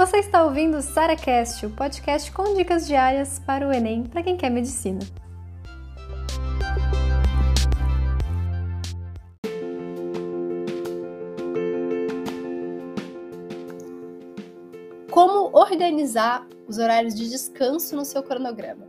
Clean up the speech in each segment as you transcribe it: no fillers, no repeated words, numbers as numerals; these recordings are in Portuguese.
Você está ouvindo o SarahCast, o podcast com dicas diárias para o Enem, para quem quer medicina. Como organizar os horários de descanso no seu cronograma?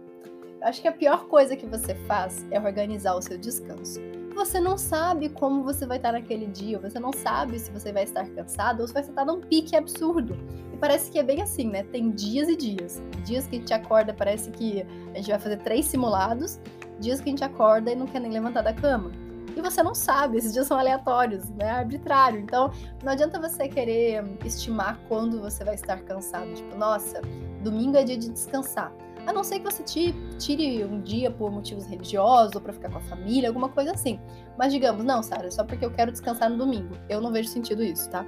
Eu acho que a pior coisa que você faz é organizar o seu descanso. Você não sabe como você vai estar naquele dia, você não sabe se você vai estar cansado ou se vai estar num pique absurdo. E parece que é bem assim, né? Tem dias e dias. Dias que a gente acorda, parece que a gente vai fazer 3 simulados, dias que a gente acorda e não quer nem levantar da cama. E você não sabe, esses dias são aleatórios, né? Arbitrário. Então, não adianta você querer estimar quando você vai estar cansado. Tipo, nossa, domingo é dia de descansar. A não ser que você tire um dia por motivos religiosos ou pra ficar com a família, alguma coisa assim. Mas digamos, não, Sarah, só porque eu quero descansar no domingo. Eu não vejo sentido isso, tá?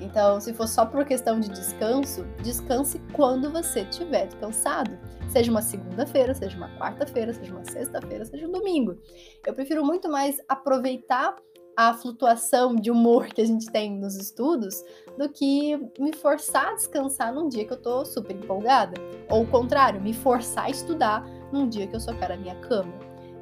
Então, se for só por questão de descanso, descanse quando você estiver cansado. Seja uma segunda-feira, seja uma quarta-feira, seja uma sexta-feira, seja um domingo. Eu prefiro muito mais aproveitar a flutuação de humor que a gente tem nos estudos do que me forçar a descansar num dia que eu tô super empolgada. Ou o contrário, me forçar a estudar num dia que eu só quero a minha cama.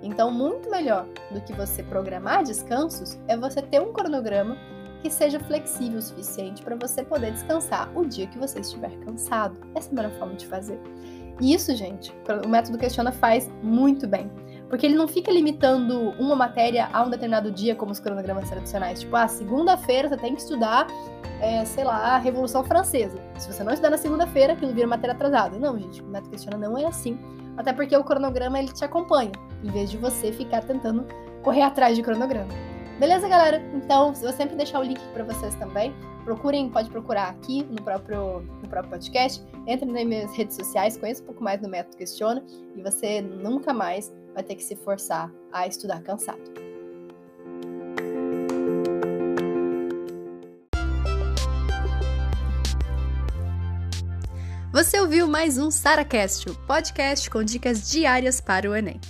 Então, muito melhor do que você programar descansos é você ter um cronograma que seja flexível o suficiente para você poder descansar o dia que você estiver cansado. Essa é a melhor forma de fazer. E isso, gente, o Método Questiona faz muito bem. Porque ele não fica limitando uma matéria a um determinado dia, como os cronogramas tradicionais. Tipo, segunda-feira você tem que estudar, a Revolução Francesa. Se você não estudar na segunda-feira, aquilo vira matéria atrasada. Não, gente, o Método Questiona não é assim. Até porque o cronograma, ele te acompanha, em vez de você ficar tentando correr atrás de cronograma. Beleza, galera? Então, eu vou sempre deixar o link para vocês também. Pode procurar aqui no próprio podcast. Entre nas minhas redes sociais, conheça um pouco mais do Método Questiona e você nunca mais vai ter que se forçar a estudar cansado. Você ouviu mais um SarahCast, o podcast com dicas diárias para o Enem.